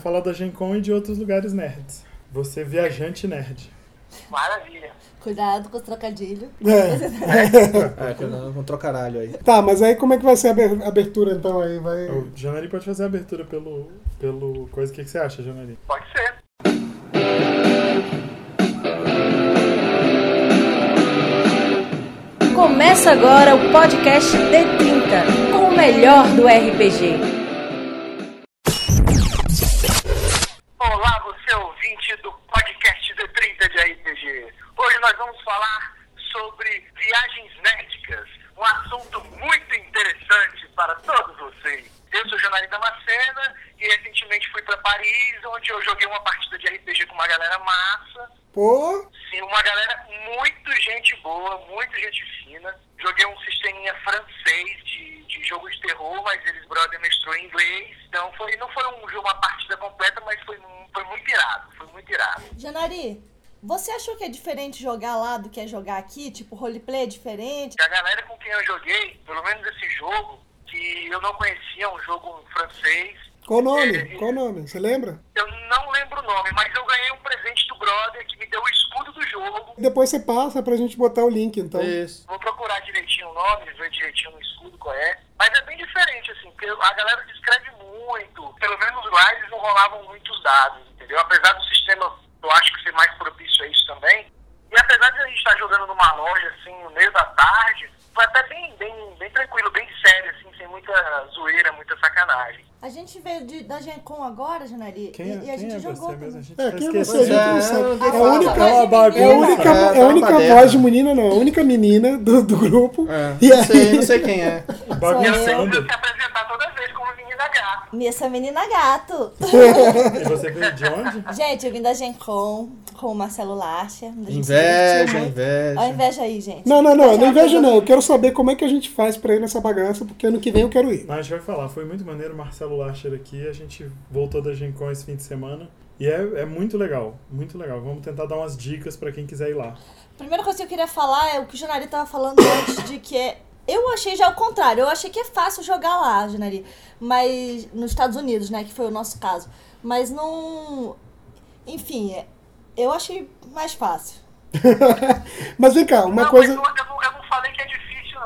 vamos falar da Gen Con e de outros lugares nerds. Você viajante nerd. Maravilha. Cuidado com os trocadilhos. Cuidado com o trocaralho aí. Tá, mas aí como é que vai ser a abertura então aí? Vai... O Janari pode fazer a abertura pelo coisa. O que você acha, Janari? Pode ser. Começa agora o podcast D30, com o melhor do RPG. Olá, você ouvinte do podcast D30 de RPG. Hoje nós vamos falar sobre viagens nerdicas, um assunto muito interessante para todos vocês. Eu sou Janari Damascena e recentemente fui para Paris, onde eu joguei uma partida de RPG com uma galera massa. Pô? Sim, uma galera muito gente boa, muito gente fina. Joguei um sisteminha francês de jogo de terror, mas eles brother mestrou em inglês. Então não foi uma partida completa, mas foi muito irado, Janari, você achou que é diferente jogar lá do que é jogar aqui? Tipo, roleplay é diferente? A galera com quem eu joguei, pelo menos esse jogo, que eu não conhecia, um jogo francês. Qual o nome? Você lembra? Eu não lembro o nome, mas eu ganhei um presente do brother que me deu o escudo do jogo. Depois você passa pra gente botar o link, então. Isso. Vou procurar direitinho o nome, ver direitinho o escudo, qual é. Mas é bem diferente, assim, porque a galera descreve muito. Pelo menos lá eles não rolavam muitos dados, entendeu? Apesar do sistema, eu acho que ser mais propício a isso também. E apesar de a gente estar jogando numa loja, assim, no meio da tarde, foi até bem tranquilo, bem sério, assim, sem muita zoeira, muita sacanagem. A gente veio da Gen Con agora, Janari, e a gente jogou. É a única voz de menina, não. A única menina do grupo. É, e não sei quem é. Eu tenho que se apresentar toda vez como menina gato. Essa menina gato. E você veio de onde? Gente, eu vim da Gen Con com o Marcelo Lacher. Inveja. Olha a inveja aí, gente. Não inveja não. Eu quero saber como é que a gente faz pra ir nessa bagaça, porque ano que vem eu quero ir. Mas a gente vai falar, foi muito maneiro, Marcelo Lacher aqui, a gente voltou da Gen Con esse fim de semana e é muito legal, muito legal. Vamos tentar dar umas dicas pra quem quiser ir lá. Primeira coisa que eu queria falar é o que o Janari tava falando antes de que é... Eu achei já o contrário, eu achei que é fácil jogar lá, Janari, mas... Nos Estados Unidos, né, que foi o nosso caso. Mas não... Enfim, eu achei mais fácil. Mas vem cá, uma coisa... Eu não falei que é difícil,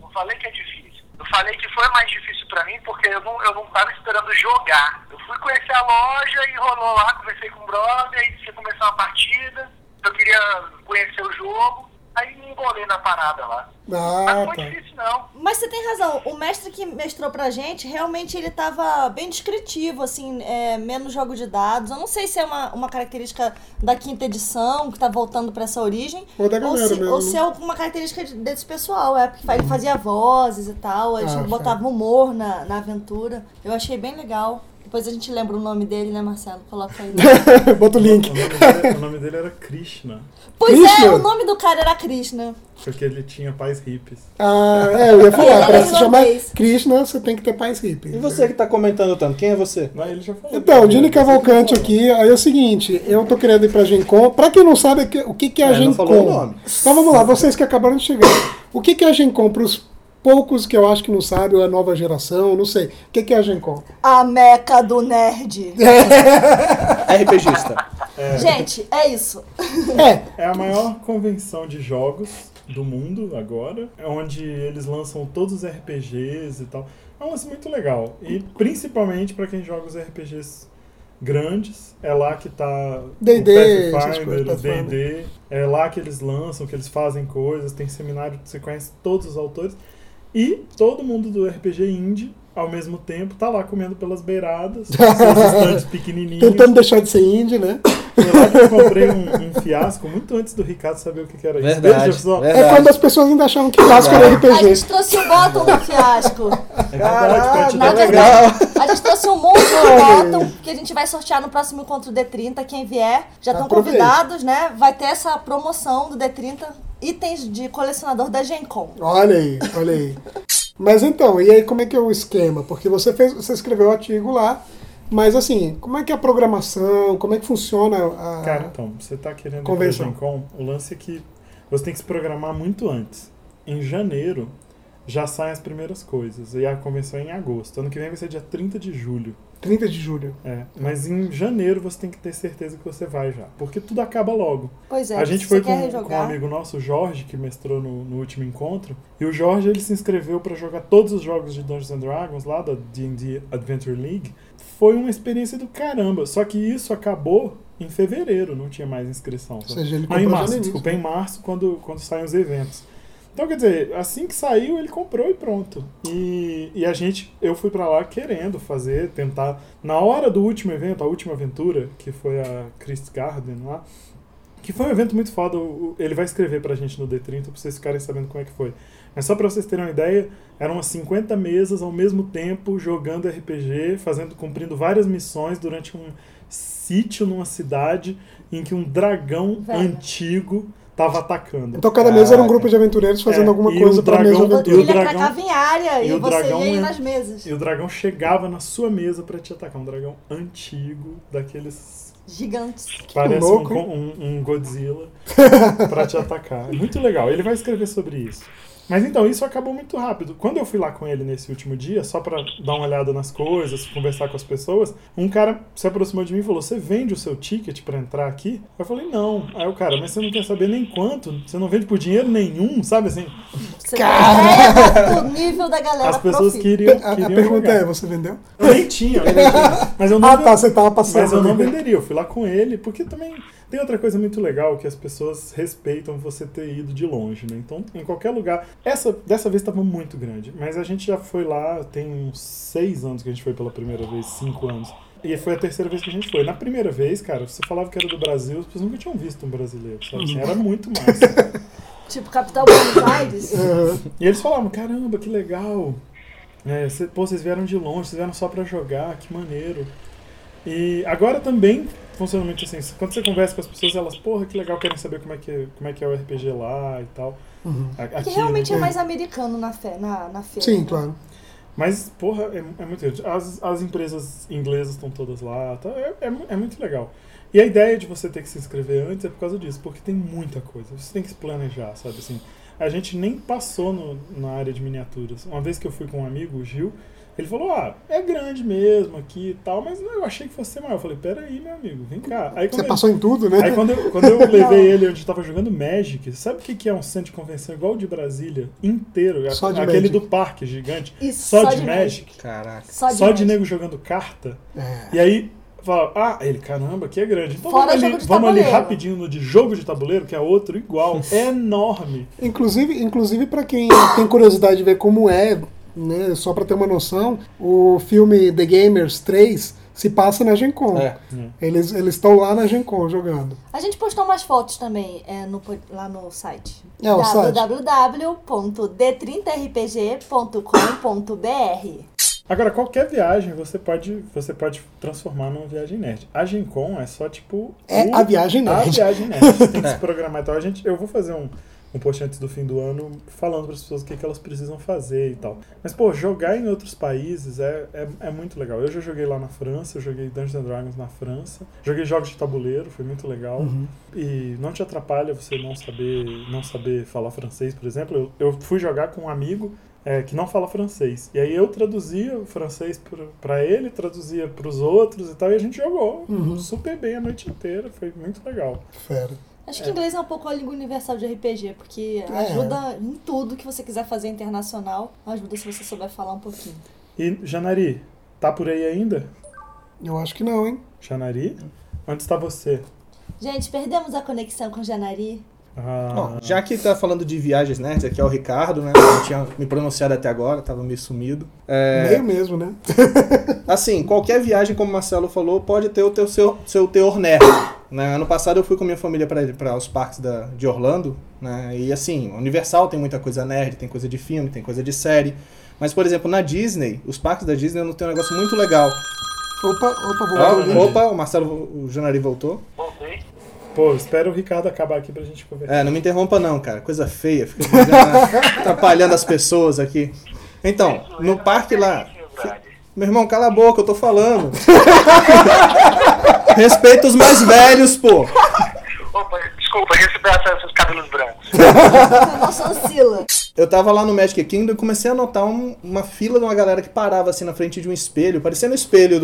não falei que é difícil. Eu falei que foi mais difícil pra mim porque eu não tava esperando jogar. Eu fui conhecer a loja e rolou lá, conversei com o brother, aí disse que ia começar uma partida, eu queria conhecer o jogo, aí me embolei na parada lá. Mas não foi difícil, não. Mas você tem razão, o mestre que mestrou pra gente, realmente ele tava bem descritivo, assim, menos jogo de dados. Eu não sei se é uma característica da quinta edição, que tá voltando pra essa origem, ou se é uma característica desse pessoal, porque ele fazia vozes e tal, a gente botava humor na aventura. Eu achei bem legal. Depois a gente lembra o nome dele, né, Marcelo? Coloca aí. Bota o link. O nome dele era Krishna. Pois Krishna? O nome do cara era Krishna. Porque ele tinha pais hippies. Eu ia falar, pra se chamar Krishna, você tem que ter pais hippies. E você que tá comentando tanto, quem é você? Não, ele já falou. Então, Dini Cavalcante aqui, aí é o seguinte, eu tô querendo ir pra Gen Con. Pra quem não sabe o que é a Gen Con. Então vamos lá, vocês que acabaram de chegar. O que é a Gen Con pros... Poucos que eu acho que não sabem, ou é nova geração, não sei. O que é a Gen Con? A meca do nerd. RPGista. Gente, é isso. É a maior convenção de jogos do mundo agora, onde eles lançam todos os RPGs e tal. É um lance muito legal. E principalmente para quem joga os RPGs grandes, é lá que tá D&D, o Pathfinder, D&D. É lá que eles lançam, que eles fazem coisas, tem seminário, você conhece todos os autores. E todo mundo do RPG indie, ao mesmo tempo, tá lá comendo pelas beiradas, seus estandes pequenininhos. Tentando deixar de ser indie, né? Eu lá que eu comprei um fiasco, muito antes do Ricardo saber o que era isso. Verdade. É quando as pessoas ainda achavam que fiasco era RPG. A gente trouxe o bottom do fiasco. A gente trouxe um monte de bottom que a gente vai sortear no próximo encontro do D30. Quem vier, já estão convidados, né? Vai ter essa promoção do D30. Itens de colecionador da Gen Con. Olha aí. Mas então, e aí como é que é o esquema? Porque você escreveu o artigo lá, mas assim, como é que é a programação? Como é que funciona a... Cara, então, você tá querendo convenção. Ir pra Gen Con, o lance é que você tem que se programar muito antes. Em janeiro já saem as primeiras coisas, e a convenção é em agosto. Ano que vem vai ser dia 30 de julho. 30 de julho. É, mas em janeiro você tem que ter certeza que você vai já, porque tudo acaba logo. Pois é, a gente foi com um amigo nosso, o Jorge, que mestrou no último encontro, e o Jorge, ele se inscreveu pra jogar todos os jogos de Dungeons & Dragons lá da D&D Adventure League. Foi uma experiência do caramba, só que isso acabou em fevereiro, não tinha mais inscrição. Ou seja, ele comprou em março, quando saem os eventos. Então, quer dizer, assim que saiu, ele comprou e pronto. E eu fui pra lá querendo fazer, tentar. Na hora do último evento, a última aventura, que foi a Christ's Garden lá, que foi um evento muito foda. Ele vai escrever pra gente no D30 pra vocês ficarem sabendo como é que foi. Mas só pra vocês terem uma ideia, eram umas 50 mesas ao mesmo tempo, jogando RPG, cumprindo várias missões durante um sítio numa cidade em que um dragão antigo tava atacando. Então cada mesa era um grupo de aventureiros fazendo alguma coisa pra mesa aventureira. E o dragão atacava em área e você ia nas mesas. E o dragão chegava na sua mesa pra te atacar. Um dragão antigo, daqueles gigantes. Parece um Godzilla pra te atacar. É muito legal. Ele vai escrever sobre isso. Mas então, isso acabou muito rápido. Quando eu fui lá com ele nesse último dia, só pra dar uma olhada nas coisas, conversar com as pessoas, um cara se aproximou de mim e falou, você vende o seu ticket pra entrar aqui? Eu falei, não. Aí o cara, mas você não quer saber nem quanto? Você não vende por dinheiro nenhum, sabe assim? Você cara! O nível da galera. As pessoas queriam a pergunta jogar. Você vendeu? Eu nem tinha. Mas eu não você tava passando. Mas eu não venderia. Eu fui lá com ele, porque também... Tem outra coisa muito legal, que as pessoas respeitam você ter ido de longe, né? Então, em qualquer lugar... Dessa vez estava muito grande, mas a gente já foi lá, tem uns 6 anos que a gente foi pela primeira vez, 5 anos. E foi a terceira vez que a gente foi. Na primeira vez, cara, você falava que era do Brasil, as pessoas nunca tinham visto um brasileiro, sabe? Assim, era muito massa. Tipo, capital Buenos Aires. E eles falavam, caramba, que legal. Vocês vieram de longe, vocês vieram só pra jogar, que maneiro. E agora também... Funciona muito assim, quando você conversa com as pessoas, elas, porra, que legal, querem saber como é que é o RPG lá e tal. Uhum. Aqui, que realmente é mais americano na feira. Sim, claro. Mas, porra, é muito legal. As empresas inglesas estão todas lá, tá? É muito legal. E a ideia de você ter que se inscrever antes é por causa disso, porque tem muita coisa, você tem que se planejar, sabe assim. A gente nem passou na área de miniaturas. Uma vez que eu fui com um amigo, o Gil, ele falou, é grande mesmo aqui e tal, mas eu achei que fosse maior. Eu falei, peraí, meu amigo, vem cá. Aí, você passou em tudo, né? Aí quando eu levei ele, onde eu tava jogando Magic, sabe o que é um centro de convenção igual o de Brasília, inteiro? Só de aquele Magic. Do parque gigante. Isso, só de Magic. Caraca. Só de nego jogando carta. É. E aí... Fala, ele, caramba, aqui é grande. Então vamos ali rapidinho no de jogo de tabuleiro, que é outro igual, é enorme. Inclusive pra quem tem curiosidade de ver como é, né, só pra ter uma noção, o filme The Gamers 3 se passa na Gen Con. Eles estão lá na Gen Con jogando. A gente postou umas fotos também lá no site. www.d30rpg.com.br. Agora, qualquer viagem você pode transformar numa viagem nerd. A Gen Con é só, tipo... a viagem nerd. A viagem nerd. Tem que se programar. Então, eu vou fazer um post antes do fim do ano falando para as pessoas o que elas precisam fazer e tal. Mas, pô, jogar em outros países é muito legal. Eu já joguei lá na França, eu joguei Dungeons & Dragons na França. Joguei jogos de tabuleiro, foi muito legal. Uhum. E não te atrapalha você não saber falar francês, por exemplo. Eu fui jogar com um amigo... que não fala francês. E aí eu traduzia o francês pra ele, traduzia pros outros e tal, e a gente jogou super bem a noite inteira, foi muito legal. Fera. Acho que inglês é um pouco a língua universal de RPG, porque ajuda em tudo que você quiser fazer internacional, ajuda se você souber falar um pouquinho. E, Janari, tá por aí ainda? Eu acho que não, hein? Janari? Onde está você? Gente, perdemos a conexão com Janari. Bom, já que tá falando de viagens, né? Esse aqui é o Ricardo, né? Não tinha me pronunciado até agora, tava meio sumido. Meio mesmo, né? Assim, qualquer viagem, como o Marcelo falou, pode ter o seu teor nerd. Né? Ano passado eu fui com minha família para os parques de Orlando, né? E assim, Universal tem muita coisa nerd, tem coisa de filme, tem coisa de série. Mas, por exemplo, na Disney, os parques da Disney não tem um negócio muito legal. Opa, o Marcelo, o Janari voltou. Voltei. Pô, espera o Ricardo acabar aqui pra gente conversar. Não me interrompa não, cara. Coisa feia. Fica atrapalhando as pessoas aqui. Então, no parque lá... Meu irmão, cala a boca, eu tô falando. Respeita os mais velhos, pô. Opa, desculpa, receber esses cabelos brancos. Nossa, oscila. Eu tava lá no Magic Kingdom e comecei a notar uma fila de uma galera que parava assim na frente de um espelho, parecendo o espelho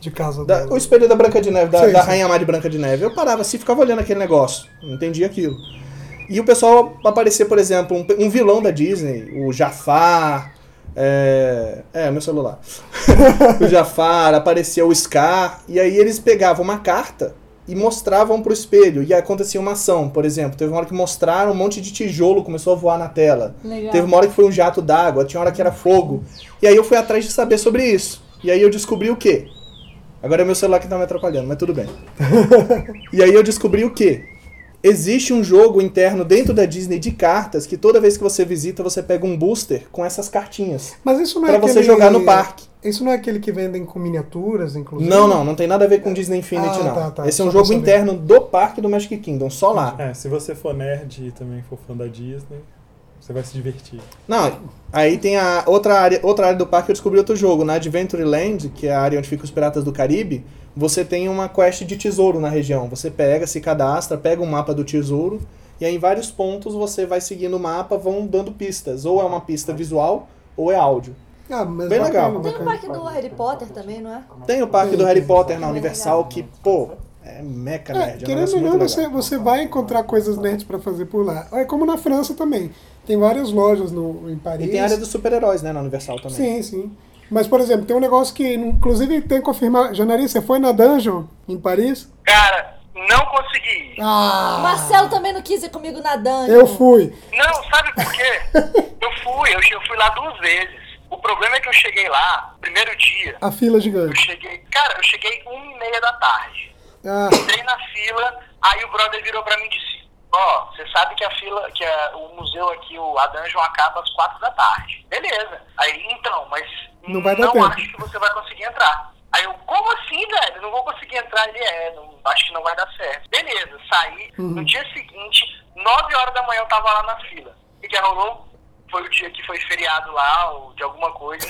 de casa o espelho da Branca de Neve, da Rainha Má de Branca de Neve. Eu parava assim e ficava olhando aquele negócio, não entendia aquilo. E o pessoal aparecer, por exemplo, um vilão da Disney, o Jafar, meu celular. O Jafar, aparecia o Scar, e aí eles pegavam uma carta e mostravam pro espelho, e acontecia uma ação, por exemplo. Teve uma hora que mostraram um monte de tijolo, começou a voar na tela. Legal. Teve uma hora que foi um jato d'água, tinha uma hora que era fogo. E aí eu fui atrás de saber sobre isso. E aí eu descobri o quê? Agora é meu celular que tá me atrapalhando, mas tudo bem. E aí eu descobri o quê? Existe um jogo interno dentro da Disney de cartas que toda vez que você visita, você pega um booster com essas cartinhas. Mas isso não é pra aquele... você jogar no parque. Isso não é aquele que vendem com miniaturas, inclusive? Não tem nada a ver com Disney Infinity, não. Tá. Esse é um jogo interno do parque do Magic Kingdom, só lá. É, se você for nerd e também for fã da Disney, você vai se divertir. Não, aí tem a outra área do parque, eu descobri outro jogo. Na Adventureland, que é a área onde ficam os Piratas do Caribe, você tem uma quest de tesouro na região. Você pega, se cadastra, pega um mapa do tesouro, e aí em vários pontos você vai seguindo o mapa, vão dando pistas. Ou é uma pista visual, ou é áudio. Ah, mas bem legal. Tem o parque do Harry Potter também, não é? Tem o parque do Harry Potter na Universal, que, pô, é meca nerd. Querendo ou não, você vai encontrar coisas nerds pra fazer por lá. É como na França também. Tem várias lojas em Paris. E tem a área dos super-heróis, né, na Universal também. Sim, sim. Mas, por exemplo, tem um negócio que, inclusive, tem que confirmar. Janari, você foi na Dungeon em Paris? Cara, não consegui. Ah. Marcelo também não quis ir comigo na Dungeon. Eu fui. Não, sabe por quê? Eu fui lá 2 vezes. O problema é que eu cheguei lá, primeiro dia... A fila gigante. Eu cheguei 1:30 PM. Ah. Entrei na fila, aí o brother virou pra mim e disse, você sabe que o museu aqui, a Dungeon, acaba às 4 PM. Beleza. Aí, então, mas não acho que você vai conseguir entrar. Aí eu, como assim, velho? Não vou conseguir entrar. Ele acho que não vai dar certo. Beleza, saí. Uhum. No dia seguinte, 9 PM, eu tava lá na fila. O que rolou? Foi o dia que foi feriado lá, ou de alguma coisa.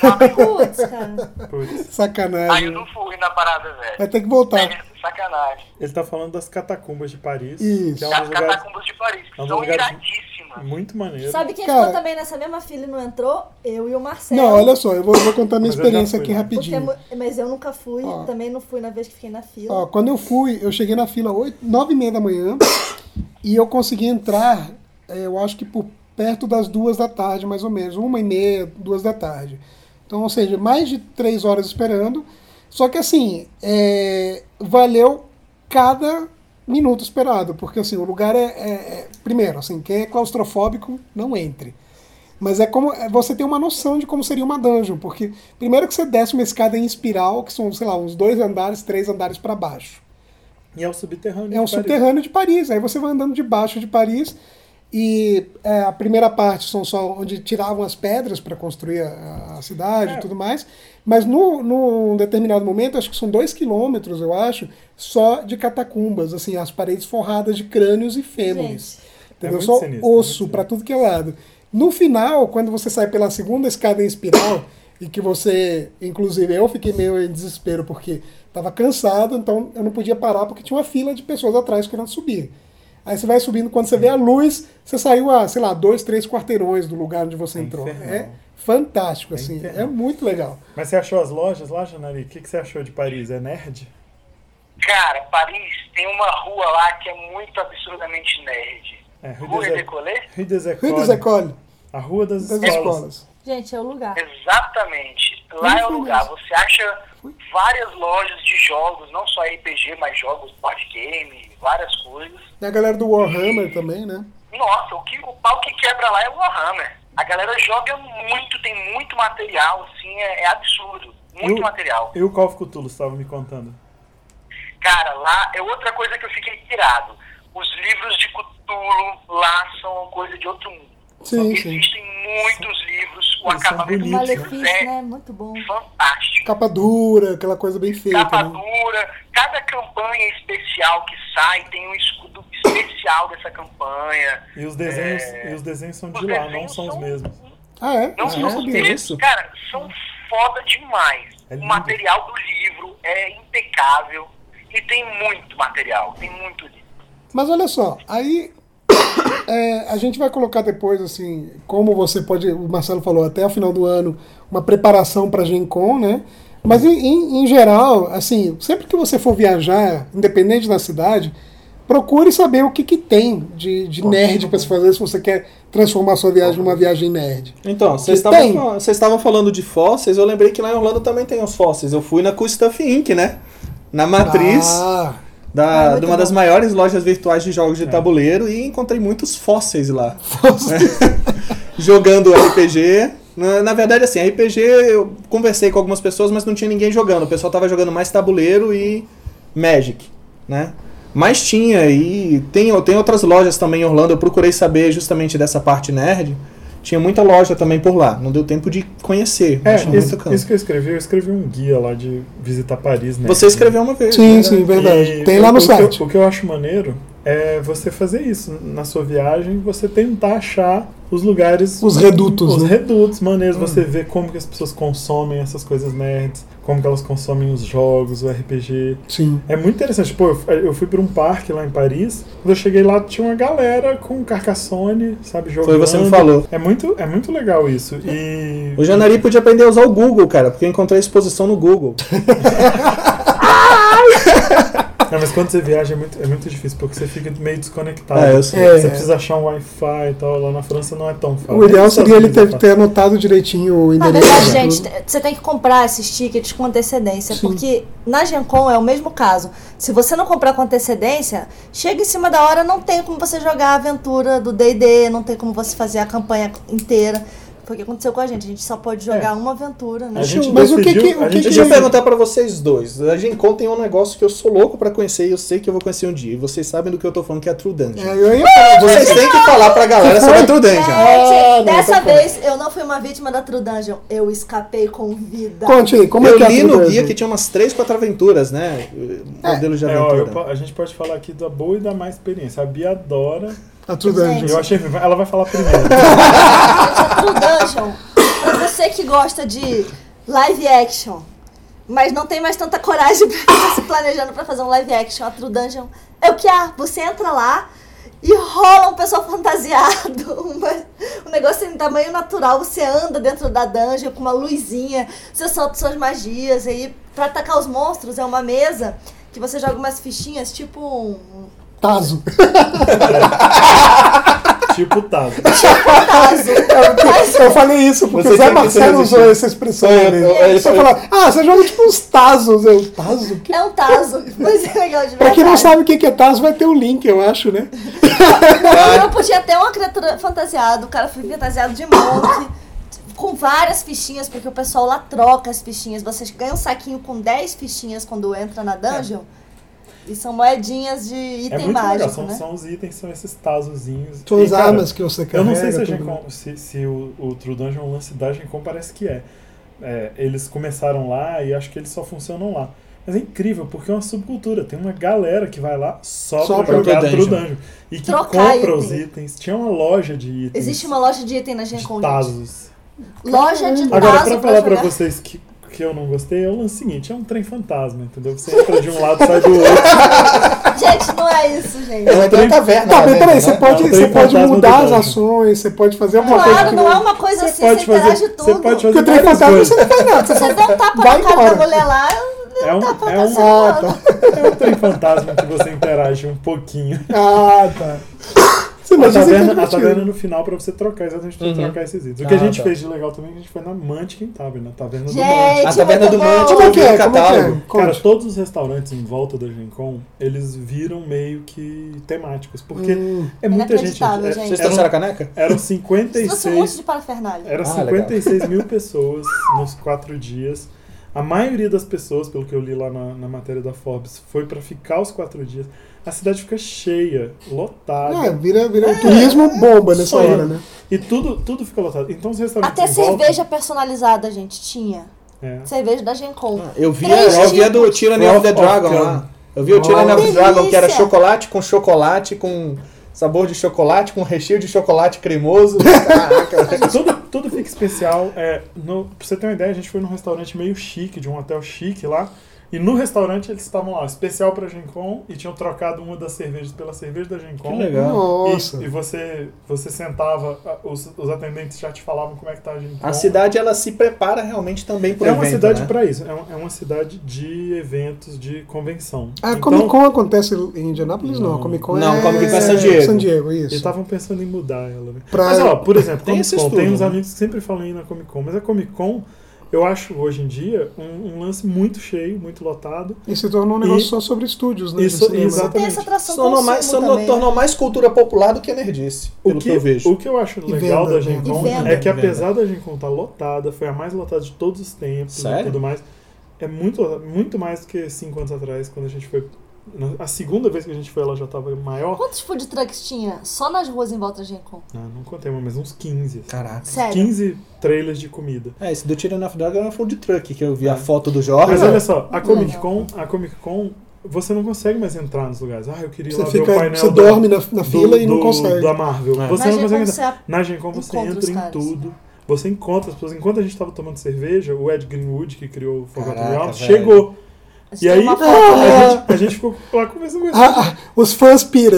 Putz. Sacanagem. Aí eu não fui na parada, velho. Vai ter que voltar. É, sacanagem. Ele tá falando das catacumbas de Paris. Isso. Das catacumbas de Paris, que são iradíssimas. Muito maneiro. Sabe quem ficou também nessa mesma fila e não entrou? Eu e o Marcelo. Não, olha só, eu vou contar minha experiência aqui rapidinho. Mas eu nunca fui, também não fui na vez que fiquei na fila. Ó, quando eu fui, eu cheguei na fila 9:30 AM e eu consegui entrar, eu acho que por perto das 2 PM, mais ou menos. 1:30, 2 PM. Então, ou seja, mais de 3 horas esperando. Só que, assim, valeu cada minuto esperado. Porque, assim, o lugar primeiro, assim, quem é claustrofóbico, não entre. Mas é como... Você tem uma noção de como seria uma dungeon. Porque, primeiro que você desce uma escada em espiral, que são, sei lá, uns 2 andares, 3 andares para baixo. E é o subterrâneo de Paris. É o subterrâneo de Paris. Aí você vai andando debaixo de Paris... E a primeira parte são só onde tiravam as pedras para construir a cidade e tudo mais. Mas num determinado momento, acho que são 2 km, eu acho, só de catacumbas, assim, as paredes forradas de crânios e fêmures. Entendeu? Só sinistro, osso para tudo que é lado. No final, quando você sai pela segunda escada em espiral, e que você, inclusive, eu fiquei meio em desespero porque estava cansado, então eu não podia parar porque tinha uma fila de pessoas atrás querendo subir. Aí você vai subindo, quando você vê a luz, você saiu a, sei lá, 2, 3 quarteirões do lugar onde você entrou. É fantástico, assim. Infernal. É muito legal. Mas você achou as lojas lá, Janari? O que você achou de Paris? É nerd? Cara, Paris tem uma rua lá que é muito absurdamente nerd. Rue des Écoles? Rue des Écoles. A Rua das Escolas. Gente, é o lugar. Exatamente. Lá é o lugar. Você acha várias lojas de jogos, não só RPG, mas jogos, board game, várias coisas. Tem a galera do Warhammer também, né? Nossa, o pau que quebra lá é o Warhammer. A galera joga muito, tem muito material, assim, é absurdo. Muito material. E o Call of Cthulhu, você estava me contando? Cara, lá é outra coisa que eu fiquei pirado. Os livros de Cthulhu lá são coisa de outro mundo. Sim, existem muitos livros, o acabamento dos livros é muito bom. Fantástico. Capa dura, aquela coisa bem feita. Capa dura, cada campanha especial que sai tem um escudo especial dessa campanha. E os desenhos, são de lá, não são os mesmos. Ah, é? Não são os mesmos. Cara, são foda demais. O material do livro é impecável e tem muito material, tem muito livro. Mas olha só, aí... A gente vai colocar depois, assim, como você pode, o Marcelo falou, até o final do ano, uma preparação para a Gen Con, né? Mas, em geral, assim, sempre que você for viajar, independente da cidade, procure saber o que tem de nerd para se fazer, se você quer transformar sua viagem numa viagem nerd. Então, vocês estavam falando de fósseis, eu lembrei que lá em Orlando também tem os fósseis. Eu fui na Cool Stuff Inc., né? Na matriz de uma das maiores lojas virtuais de jogos de tabuleiro e encontrei muitos fósseis lá. Fósseis. Né? Jogando RPG. Na verdade, assim, RPG eu conversei com algumas pessoas, mas não tinha ninguém jogando. O pessoal tava jogando mais tabuleiro e Magic, né? Mas tinha, e tem outras lojas também em Orlando, eu procurei saber justamente dessa parte nerd, tinha muita loja também por lá, não deu tempo de conhecer. Isso que eu escrevi um guia lá de visitar Paris, né? Você escreveu uma vez. Sim, né? Sim, verdade. E tem lá no site. O que eu acho maneiro é você fazer isso, na sua viagem, você tentar achar os lugares... Os redutos, os redutos, maneiros, você vê como que as pessoas consomem essas coisas nerds, como que elas consomem os jogos, o RPG. Sim. É muito interessante. Pô, eu fui pra um parque lá em Paris, quando eu cheguei lá tinha uma galera com Carcassonne, sabe, jogando. Foi, você me falou. É muito legal isso. E... O Janari podia aprender a usar o Google, cara, porque eu encontrei a exposição no Google. Não, mas quando você viaja é muito difícil, porque você fica meio desconectado. Você precisa achar um Wi-Fi e tal. Lá na França não é tão fácil. O ideal seria ele ter anotado direitinho o endereço. Na verdade, gente, você tem que comprar esses tickets com antecedência. Sim. Porque na Gen Con é o mesmo caso. Se você não comprar com antecedência, chega em cima da hora, não tem como você jogar a aventura do D&D, não tem como você fazer a campanha inteira. Foi o que aconteceu com a gente só pode jogar uma aventura, né? Mas o que Deixa eu perguntar pra vocês dois. A Gen Con tem um negócio que eu sou louco pra conhecer e eu sei que eu vou conhecer um dia. E vocês sabem do que eu tô falando, que é a True Dungeon. Vocês têm que falar pra galera sobre a True Dungeon. Dessa vez, eu não fui uma vítima da True Dungeon. Eu escapei com vida. Conte aí, como é que é a True Dungeon? Eu li no guia que tinha umas 3-4 aventuras, né? Modelo de aventura. A gente pode falar aqui da boa e da má experiência. A Bia adora... A True Dungeon. Eu achei... Ela vai falar primeiro. A True Dungeon, pra você que gosta de live action, mas não tem mais tanta coragem pra ficar se planejando pra fazer um live action, a True Dungeon é o que há. Você entra lá e rola um pessoal fantasiado, um negócio em tamanho natural, você anda dentro da dungeon com uma luzinha, você solta suas magias, aí pra atacar os monstros é uma mesa que você joga umas fichinhas, tipo um... Tazo. Tipo Tazo. Eu falei isso, porque o Zé Marcelo usou essa expressão. Ele só falou, você joga tipo uns tazos. Tazo? É um tazo, mas é legal de verdade. Pra quem não sabe o que é tazo, vai ter o link, eu acho, né? Eu podia ter uma criatura fantasiada, o cara foi fantasiado de monte, com várias fichinhas, porque o pessoal lá troca as fichinhas. Vocês ganham um saquinho com 10 fichinhas quando entra na dungeon. E são moedinhas de item muito mágico, legal. Né? São os itens, são esses tazozinhos. São as armas que você carrega. Eu não sei se, se o True Dungeon, o lance da Gen Con parece que é. Eles começaram lá e acho que eles só funcionam lá. Mas é incrível, porque é uma subcultura. Tem uma galera que vai lá só pra jogar True Dungeon. E que trocar compra os itens. Tinha uma loja de itens. Existe uma loja de itens na Gen Con. Tazos. Loja de tazos. Agora, pra falar pra vocês que eu não gostei, é o lance seguinte, é um trem fantasma, entendeu? Você entra de um lado e sai do outro. Gente, não é isso, gente. É um trem taverna. Tá, mas peraí, você pode mudar as ações, você pode fazer alguma coisa. Claro, não é uma coisa assim, você interage tudo. Você pode fazer. Porque o trem fantasma você não faz nada. Você dá um tapa na cara da mulher lá, é um trem fantasma que você interage um pouquinho. A taverna no final pra você trocar, exatamente pra você trocar esses itens. O que a gente fez de legal também, a gente foi na Magic Kingdom, na taverna do Magic. A taverna do Magic, como é que é? Cara, todos os restaurantes em volta da Gen Con, eles viram meio que temáticos, porque é muita gente. Vocês trouxeram a caneca? Eram 56... um monte de parafernália. Eram 56 mil pessoas nos 4 dias. A maioria das pessoas, pelo que eu li lá na matéria da Forbes, foi pra ficar os 4 dias. A cidade fica cheia, lotada. Vira um turismo bomba nessa hora, né? E tudo fica lotado. Então os restaurantes. Até cerveja personalizada, gente, tinha. Cerveja da Gen Con. Eu via do Tyranny of the Dragon lá. Eu vi o Tyranny of the Dragon, que era chocolate com sabor de chocolate, com recheio de chocolate cremoso. Caraca. Tudo fica especial. Pra você ter uma ideia, a gente foi num restaurante meio chique, de um hotel chique lá. E no restaurante eles estavam lá, especial pra Gen Con, e tinham trocado uma das cervejas pela cerveja da Gen Con. Que legal. Nossa. E você sentava, os atendentes já te falavam como é que tá a Gen Con. A cidade, ela se prepara realmente também pro evento, né? É uma cidade pra isso. É uma cidade de eventos, de convenção. A Comic Con acontece em Indianápolis? Não, a Comic Con é San Diego. San Diego, isso. Eles estavam pensando em mudar ela. Pra... Mas, ó, por exemplo, tem Comic Con, tem uns amigos que sempre falam aí na Comic Con, mas a Comic Con... Eu acho, hoje em dia, um lance muito cheio, muito lotado. E se tornou um negócio só sobre estúdios, né? Isso, exatamente. Essa atração tornou mais cultura popular do que a nerdice, pelo que eu vejo. O que eu acho legal da Gen Con é que, apesar da Gen Con estar lotada, foi a mais lotada de todos os tempos. Sério? E tudo mais. É muito, muito mais do que 5 anos atrás, quando a gente foi... A segunda vez que a gente foi, ela já estava maior. Quantos food trucks tinha só nas ruas em volta da Gen Con? Ah, não contei, mas uns 15. Caraca. Sério? 15 trailers de comida. É, esse do Tyrion of Drag era um food truck, que eu vi a foto do Jorge. Mas olha só, a Comic Con, você não consegue mais entrar nos lugares. Ah, eu queria ir lá ver o painel. Você dorme na fila e não consegue. Da Marvel. É. Você não consegue entrar. Na Gen Con você entra em tudo. Você encontra as pessoas. Enquanto a gente estava tomando cerveja, o Ed Greenwood, que criou o Forgotten Realms, chegou. E aí, a gente ficou lá conversando com os fãs piram.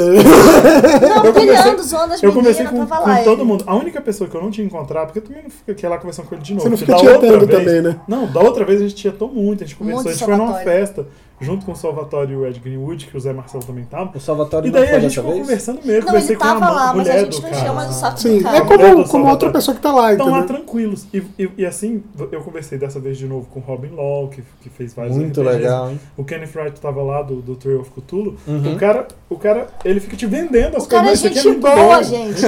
Não, pilhando, zoando as meninas. Eu comecei com todo mundo. A única pessoa que eu não tinha encontrado, porque eu também não fiquei lá conversando com ele de novo. Você não fica tietando também, né? Não, da outra vez a gente tietou muito, a gente conversou, a gente foi numa festa, junto com o Salvatore e o Ed Greenwood, que o Zé Marcelo também tava. O Salvatore e daí a gente ficou conversando mesmo. Não, ele tava lá, mas a gente não chama do saco do cara. É como outra pessoa que tá lá. Estão lá tranquilos. E assim, eu conversei dessa vez de novo com o Robin Law, que fez vários RPGs. Muito legal, hein? O Kenneth Wright tava lá, do Trail of Cthulhu. Uhum. O cara, ele fica te vendendo as coisas. O cara é gente boa, gente.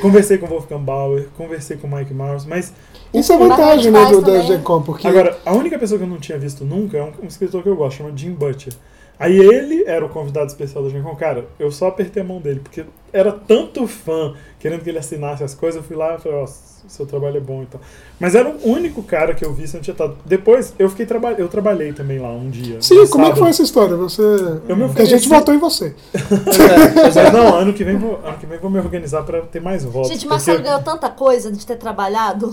Conversei com o Wolfgang Bauer, conversei com o Mike Mars, mas... Isso é vantagem, né, da Gen Con, porque... Agora, a única pessoa que eu não tinha visto nunca é um escritor que eu gosto, chama Jim Butcher. Aí ele era o convidado especial da Gen Con. Cara, eu só apertei a mão dele, porque era tanto fã querendo que ele assinasse as coisas, eu fui lá e falei, ó, seu trabalho é bom e tal. Mas era o único cara que eu vi, se não tinha estado. Depois, eu trabalhei também lá um dia. Sim, como sábado. É que foi essa história? Você... A gente votou em você. Não, ano que vem vou me organizar pra ter mais votos. Gente, Marcelo ganhou tanta coisa de ter trabalhado.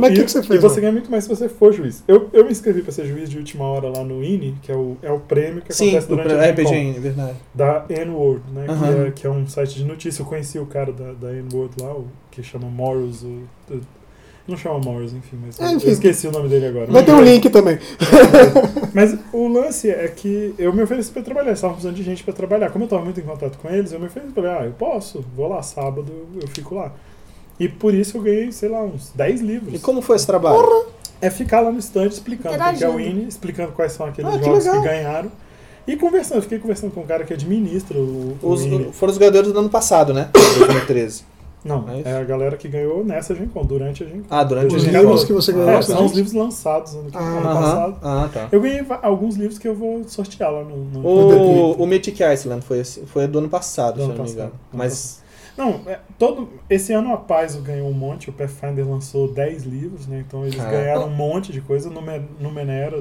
Mas que você fez? E você ganha muito mais se você for juiz. Eu me inscrevi pra ser juiz de última hora lá no INI, que é o prêmio que acontece durante a RPG INI, verdade. Da N-World, né? Uhum. Que é um site de notícia. Eu conheci o cara da N-World lá, que chama Morris, não chama Morris, enfim, mas enfim, eu esqueci o nome dele agora. Vai ter um link também. Mas o lance é que eu me ofereci pra trabalhar, estava precisando de gente pra trabalhar. Como eu tava muito em contato com eles, eu me ofereci pra trabalhar. Eu posso, vou lá, sábado eu fico lá. E por isso eu ganhei, sei lá, uns 10 livros. E como foi esse trabalho? Porra. É ficar lá no stand explicando, pegar o INI, explicando quais são aqueles jogos que ganharam. E conversando, eu fiquei conversando com um cara que administra o INI. Foram os ganhadores do ano passado, né? 2013. Não, é a galera que ganhou nessa Gen Con, durante a Gen Con. Ah, durante a Gen Con. Os livros que você ganhou. São os livros lançados ano passado. Ah, tá. Eu ganhei alguns livros que eu vou sortear lá no o Magic Island foi do ano passado, se eu não me engano. Mas... Não, esse ano a Paizo ganhou um monte, o Pathfinder lançou 10 livros, né? Então eles ganharam um monte de coisa no Menera.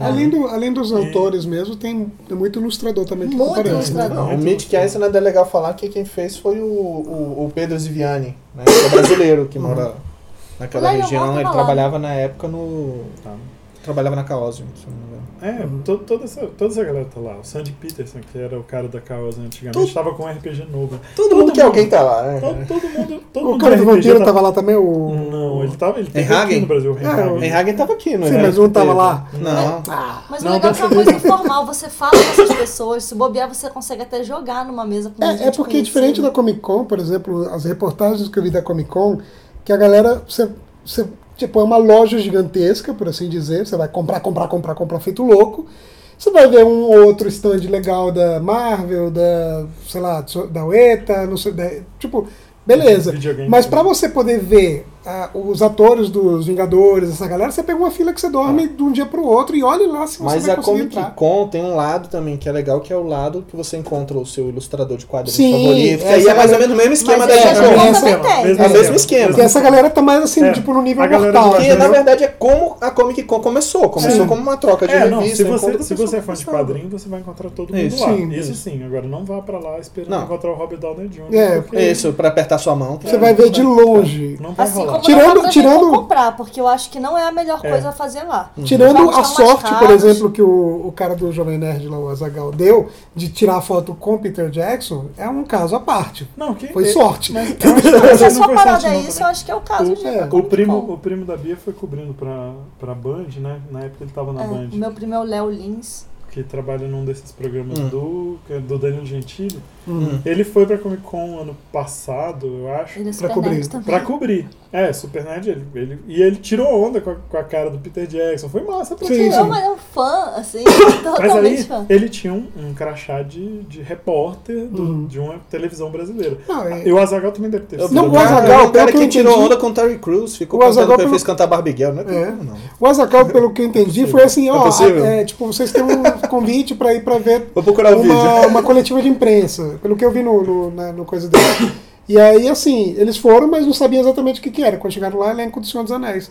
Além dos autores mesmo, tem muito ilustrador também. Que muito ilustrador. O Mitch Keysen é legal falar que quem fez foi o Pedro Ziviani, né? Que é brasileiro, que mora naquela região. Ele trabalhava na época no... Trabalhava na Caos, se não me engano. Toda essa galera tá lá. O Sandy Peterson, que era o cara da Caos antigamente, estava com um RPG novo. Todo mundo que alguém tá lá, né? Todo mundo. O cara do Vampiro tava lá também? Não, ele tava aqui no Brasil. O Enhagen tava aqui, não é? Sim, mas não tava lá. Não. Mas o legal é que é uma coisa informal. Você fala com essas pessoas, se bobear, você consegue até jogar numa mesa com gente. É porque diferente da Comic Con, por exemplo, as reportagens que eu vi da Comic Con, que a galera... Tipo, é uma loja gigantesca, por assim dizer. Você vai comprar feito louco. Você vai ver um outro stand legal da Marvel, da Ueta, não sei, tipo, beleza. Mas pra você poder ver os atores dos Vingadores, essa galera, você pega uma fila que você dorme de um dia pro outro e olha lá se você vai conseguir entrar. Mas a Comic Con tem um lado também que é legal, que é o lado que você encontra o seu ilustrador de quadrinhos favorito. Sim, aí é mais ou menos o mesmo esquema da Gen Con. É o mesmo esquema. E essa galera tá mais assim, tipo, no nível mortal. Porque, na verdade, é como a Comic Con começou. Começou como uma troca de revista. Se você é fã de quadrinho, você vai encontrar todo mundo lá. Isso sim. Agora, não vá pra lá esperando encontrar o Robert Downey Jr. Isso, pra apertar sua mão. Você vai ver de longe. Não vai rolar. vou tirando comprar, porque eu acho que não é a melhor coisa a fazer lá. Tirando a sorte, por exemplo, que o cara do Jovem Nerd lá, o Azaghal, deu de tirar a foto com Peter Jackson, é um caso à parte. Não, que foi sorte. Mas se a sua parada é isso, eu acho que é o caso de o primo da Bia foi cobrindo pra Band, né? Na época ele tava na Band. Meu primo é o Léo Lins, que trabalha num desses programas do Danilo Gentili. Ele foi pra Comic Con ano passado, eu acho. Ele é super nerd também. Pra cobrir. É, super nerd. Ele tirou onda com a cara do Peter Jackson. Foi massa pra ele. Não, mas é um fã, assim, totalmente fã. Mas aí ele tinha um crachá de repórter de uma televisão brasileira. E o Azaghal também deve ter sido. Não, o Azaghal, pelo que tirou onda com o Terry Crews, ficou cantando que ele fez cantar Barbiguel, né? O Azaghal, pelo que eu entendi, foi assim, ó, tipo, vocês têm um convite pra ir pra ver uma coletiva de imprensa. Pelo que eu vi no coisa dele. E aí, assim, eles foram, mas não sabiam exatamente o que era. Quando chegaram lá, elenco do Senhor dos Anéis.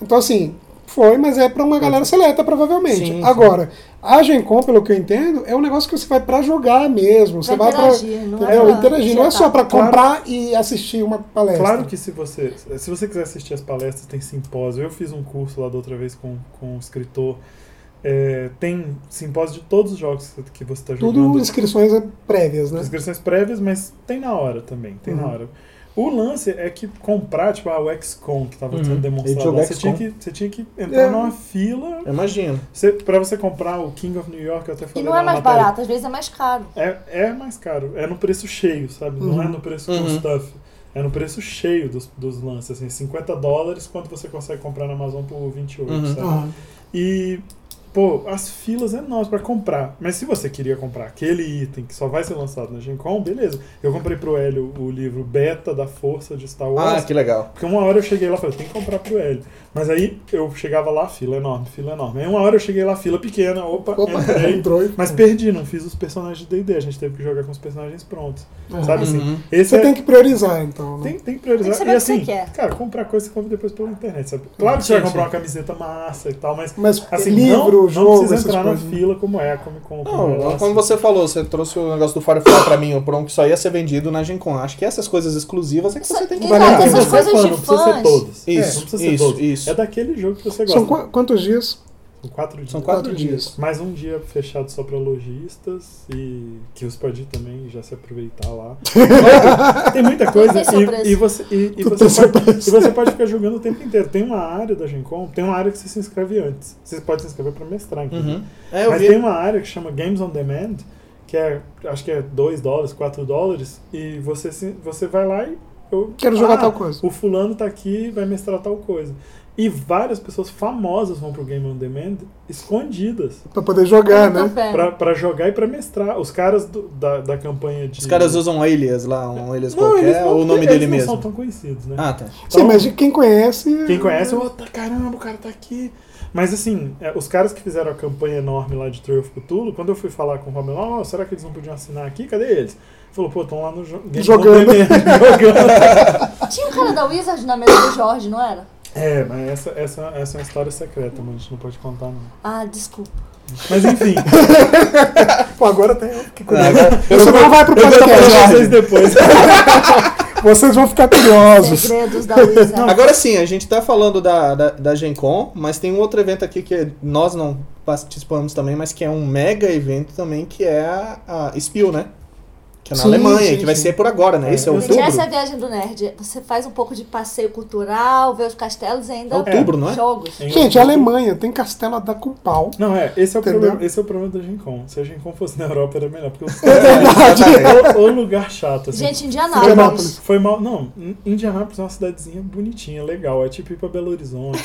Então, assim, foi, mas é pra uma galera seleta, provavelmente. Sim, agora, a Gen Con, pelo que eu entendo, é um negócio que você vai pra jogar mesmo. Você vai interagir. Não é só pra comprar e assistir uma palestra. Claro que se você quiser assistir as palestras, tem simpósio. Eu fiz um curso lá da outra vez com um escritor. Tem simpósio de todos os jogos que você está jogando. Tudo inscrições prévias, né? Inscrições prévias, mas tem na hora também. Tem na hora. O lance é que comprar, tipo, o XCOM que estava sendo demonstrado lá, você tinha que entrar numa fila. Imagina. Pra você comprar o King of New York, eu até falei. E não é mais barato, às vezes é mais caro. É mais caro. É no preço cheio, sabe? Não é no preço com stuff. É no preço cheio dos lances. Assim, $50, quanto você consegue comprar na Amazon por 28, sabe? E... Pô, as filas enormes pra comprar. Mas se você queria comprar aquele item que só vai ser lançado na Gen Con, beleza. Eu comprei pro Hélio o livro Beta da Força de Star Wars. Ah, que legal. Porque uma hora eu cheguei lá e falei, tem que comprar pro Hélio. Mas aí eu chegava lá, fila enorme. Aí uma hora eu cheguei lá, fila pequena, entrei. Mas perdi, não fiz os personagens de D&D. A gente teve que jogar com os personagens prontos. Sabe assim? Você tem que priorizar, então. Né? Tem que priorizar. Tem que e assim, que você quer. Cara, comprar coisa você compra depois pela internet, sabe? Claro que você vai comprar uma camiseta massa e tal, mas assim, livro, não precisa entrar na fila como é a Comic Con. Não, como você falou, você trouxe o negócio do Firefly pra mim, o Pronto, que só ia ser vendido na Gen Con. Acho que essas coisas exclusivas é que você tem que pagar. Essas coisas de fãs. Não precisa ser todas. Isso. É daquele jogo que você gosta. São quantos dias? São quatro dias. Mais um dia fechado só pra lojistas e que você pode ir também e já se aproveitar lá. Tem muita coisa e você pode ficar jogando o tempo inteiro. Tem uma área da Gen Con, tem uma área que você se inscreve antes. Você pode se inscrever pra mestrar, inclusive. Mas tem uma área que chama Games on Demand, que acho que é $2, $4, e você vai lá e... Quero jogar tal coisa. O fulano tá aqui e vai mestrar tal coisa. E várias pessoas famosas vão pro Game On Demand escondidas. Pra poder jogar, né? Pra jogar e pra mestrar. Os caras da campanha de... Os caras usam alias lá, ou o nome dele mesmo. Eles não são tão conhecidos, né? Ah, tá. Então, sim, mas quem conhece... caramba, o cara tá aqui. Mas assim, os caras que fizeram a campanha enorme lá de Trail of Cthulhu, quando eu fui falar com o Romeu, será que eles não podiam assinar aqui? Cadê eles? Falou, estão lá no jogo. Jogando. Tinha um cara da Wizard na mesa do Jorge, não era? Mas essa é uma história secreta, mas a gente não pode contar, não. Ah, desculpa. Mas enfim. Pô, agora tem... Você não vai pro podcast. Vocês depois. Vocês vão ficar curiosos. Segredos da Wizard. Agora sim, a gente tá falando da Gen Con, mas tem um outro evento aqui que nós não participamos também, mas que é um mega evento também, que é a Spiel, né? Que é na Alemanha, que vai ser por agora, né? Esse é outubro. Essa é a viagem do nerd. Você faz um pouco de passeio cultural, vê os castelos e ainda outubro, não é? Jogos. Gente, a Alemanha tem castelo a dar com pau. Não, esse é o problema. Esse é o problema da Gen Con. Se a Gen Con fosse na Europa, era melhor. Porque o lugar chato. Assim. Gente, Indianápolis. Foi mal. Não, Indianápolis é uma cidadezinha bonitinha, legal. É tipo ir pra Belo Horizonte.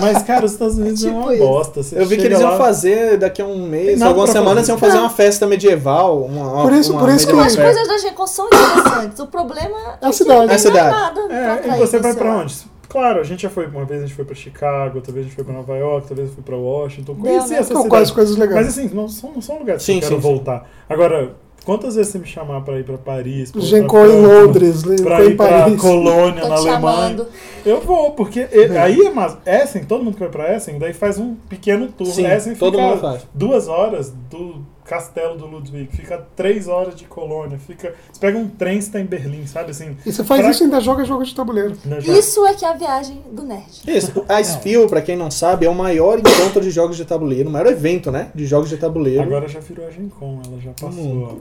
mas, cara, os Estados Unidos é uma bosta. Você eu vi que eles iam fazer daqui a um mês, algumas semanas, eles iam fazer uma festa medieval. Por isso que as coisas da Gen Con são interessantes. O problema é a cidade. Que não é nada pra e você vai pra onde? Claro, a gente já foi. Uma vez a gente foi pra Chicago, outra vez a gente foi pra Nova York, outra vez a gente foi pra Washington. Conheci essas coisas legais. Mas assim, não são lugares que eu quero voltar. Agora, quantas vezes você me chamar pra ir pra Paris? Gen Con em Londres, pra ir pra Colônia, na Alemanha. Eu vou, porque aí é mais. Essen, todo mundo que vai pra Essen, daí faz um pequeno tour. Essen fica 2 horas do Castelo do Ludwig, fica 3 horas de Colônia, fica... Você pega um trem e está em Berlim, sabe assim? E você faz isso e ainda joga jogos de tabuleiro. Isso é que é a viagem do nerd. Isso, a Spiel, pra quem não sabe, é o maior encontro de jogos de tabuleiro, o maior evento, né, de jogos de tabuleiro. Agora já virou a Gen Con, ela já passou.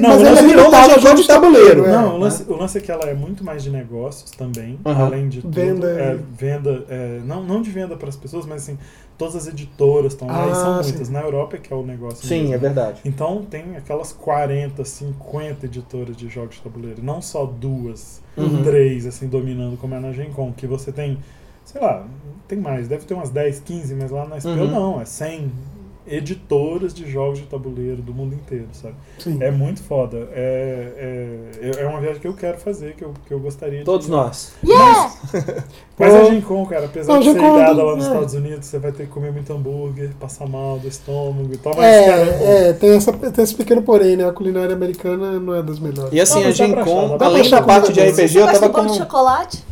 Mas ela virou um jogo de tabuleiro. Não, o lance é que ela é muito mais de negócios também, além de tudo. Venda, não de venda para as pessoas, mas assim... Todas as editoras estão lá, e são muitas. Sim. Na Europa é que é o negócio. Sim, mesmo. É verdade. Então tem aquelas 40, 50 editoras de jogos de tabuleiro. Não só 2, 3, assim, dominando como é na Gen Con. Que você tem, sei lá, tem mais. Deve ter umas 10, 15, mas lá na Spiel não. É 100 editoras de jogos de tabuleiro do mundo inteiro, sabe? Sim. É muito foda. É uma viagem que eu quero fazer, que eu gostaria de... Todos nós. Mas a Gen Con, cara, apesar de ser ligada lá nos Estados Unidos, você vai ter que comer muito hambúrguer, passar mal do estômago e tal, mas tem esse pequeno porém, né? A culinária americana não é das melhores. E assim, a Gen Con, além da parte de RPG, eu tava com... chocolate?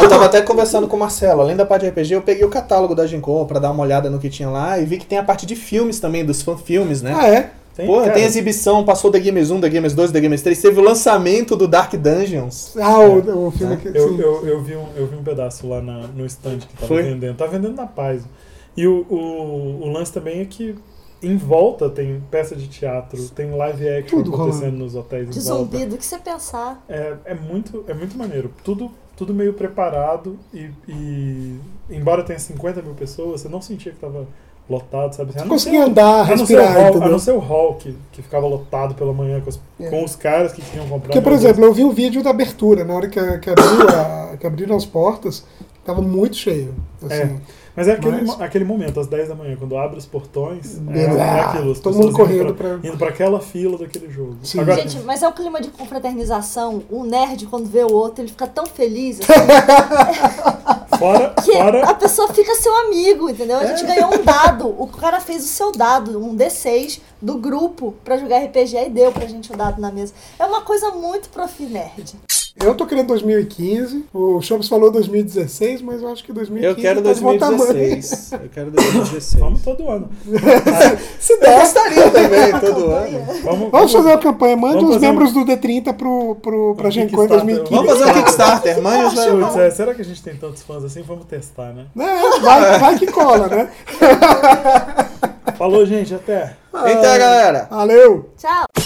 Eu tava até conversando com o Marcelo. Além da parte de RPG, eu peguei o catálogo da Gen Con pra dar uma olhada no que tinha lá e vi que tem a parte de filmes também, dos fanfilmes, né? Ah, é? Porra, tem exibição, passou da Games 1, da Games 2, da Games 3, teve o lançamento do Dark Dungeons. O filme que... Eu vi um pedaço lá no stand que tava vendendo. Tava vendendo na paz. E o lance também é que em volta tem peça de teatro, tem live action tudo acontecendo nos hotéis de em volta. De zumbi, do que você pensar. É muito maneiro. Tudo meio preparado e embora tenha 50 mil pessoas, você não sentia que tava lotado, sabe? Você conseguia andar, respirar. A não ser o hall que ficava lotado pela manhã com os caras que tinham comprado. Porque, por exemplo, eu vi um vídeo da abertura, na hora que abriram as portas, tava muito cheio. Assim. Mas é aquele momento, às 10 da manhã, quando abre os portões, é aquilo. Todo mundo correndo indo pra aquela fila daquele jogo. Agora, gente, mas é um clima de confraternização. O nerd, quando vê o outro, ele fica tão feliz. Assim, fora. A pessoa fica seu amigo, entendeu? A gente ganhou um dado. O cara fez o seu dado, um D6 do grupo pra jogar RPG e deu pra gente o dado na mesa. É uma coisa muito profi nerd. Eu tô querendo 2015, o Chambos falou 2016, mas eu acho que 2015... Eu quero 2016, eu quero 2016. Vamos todo ano. Se der, eu gostaria também, todo ano. Vamos fazer uma campanha, manda os membros do D30 pra Gen Con em 2015. Vamos fazer um Kickstarter, manda. Será que a gente tem tantos fãs assim? Vamos testar, né? Vai que cola, né? Falou, gente, até. Até, galera. Valeu. Tchau.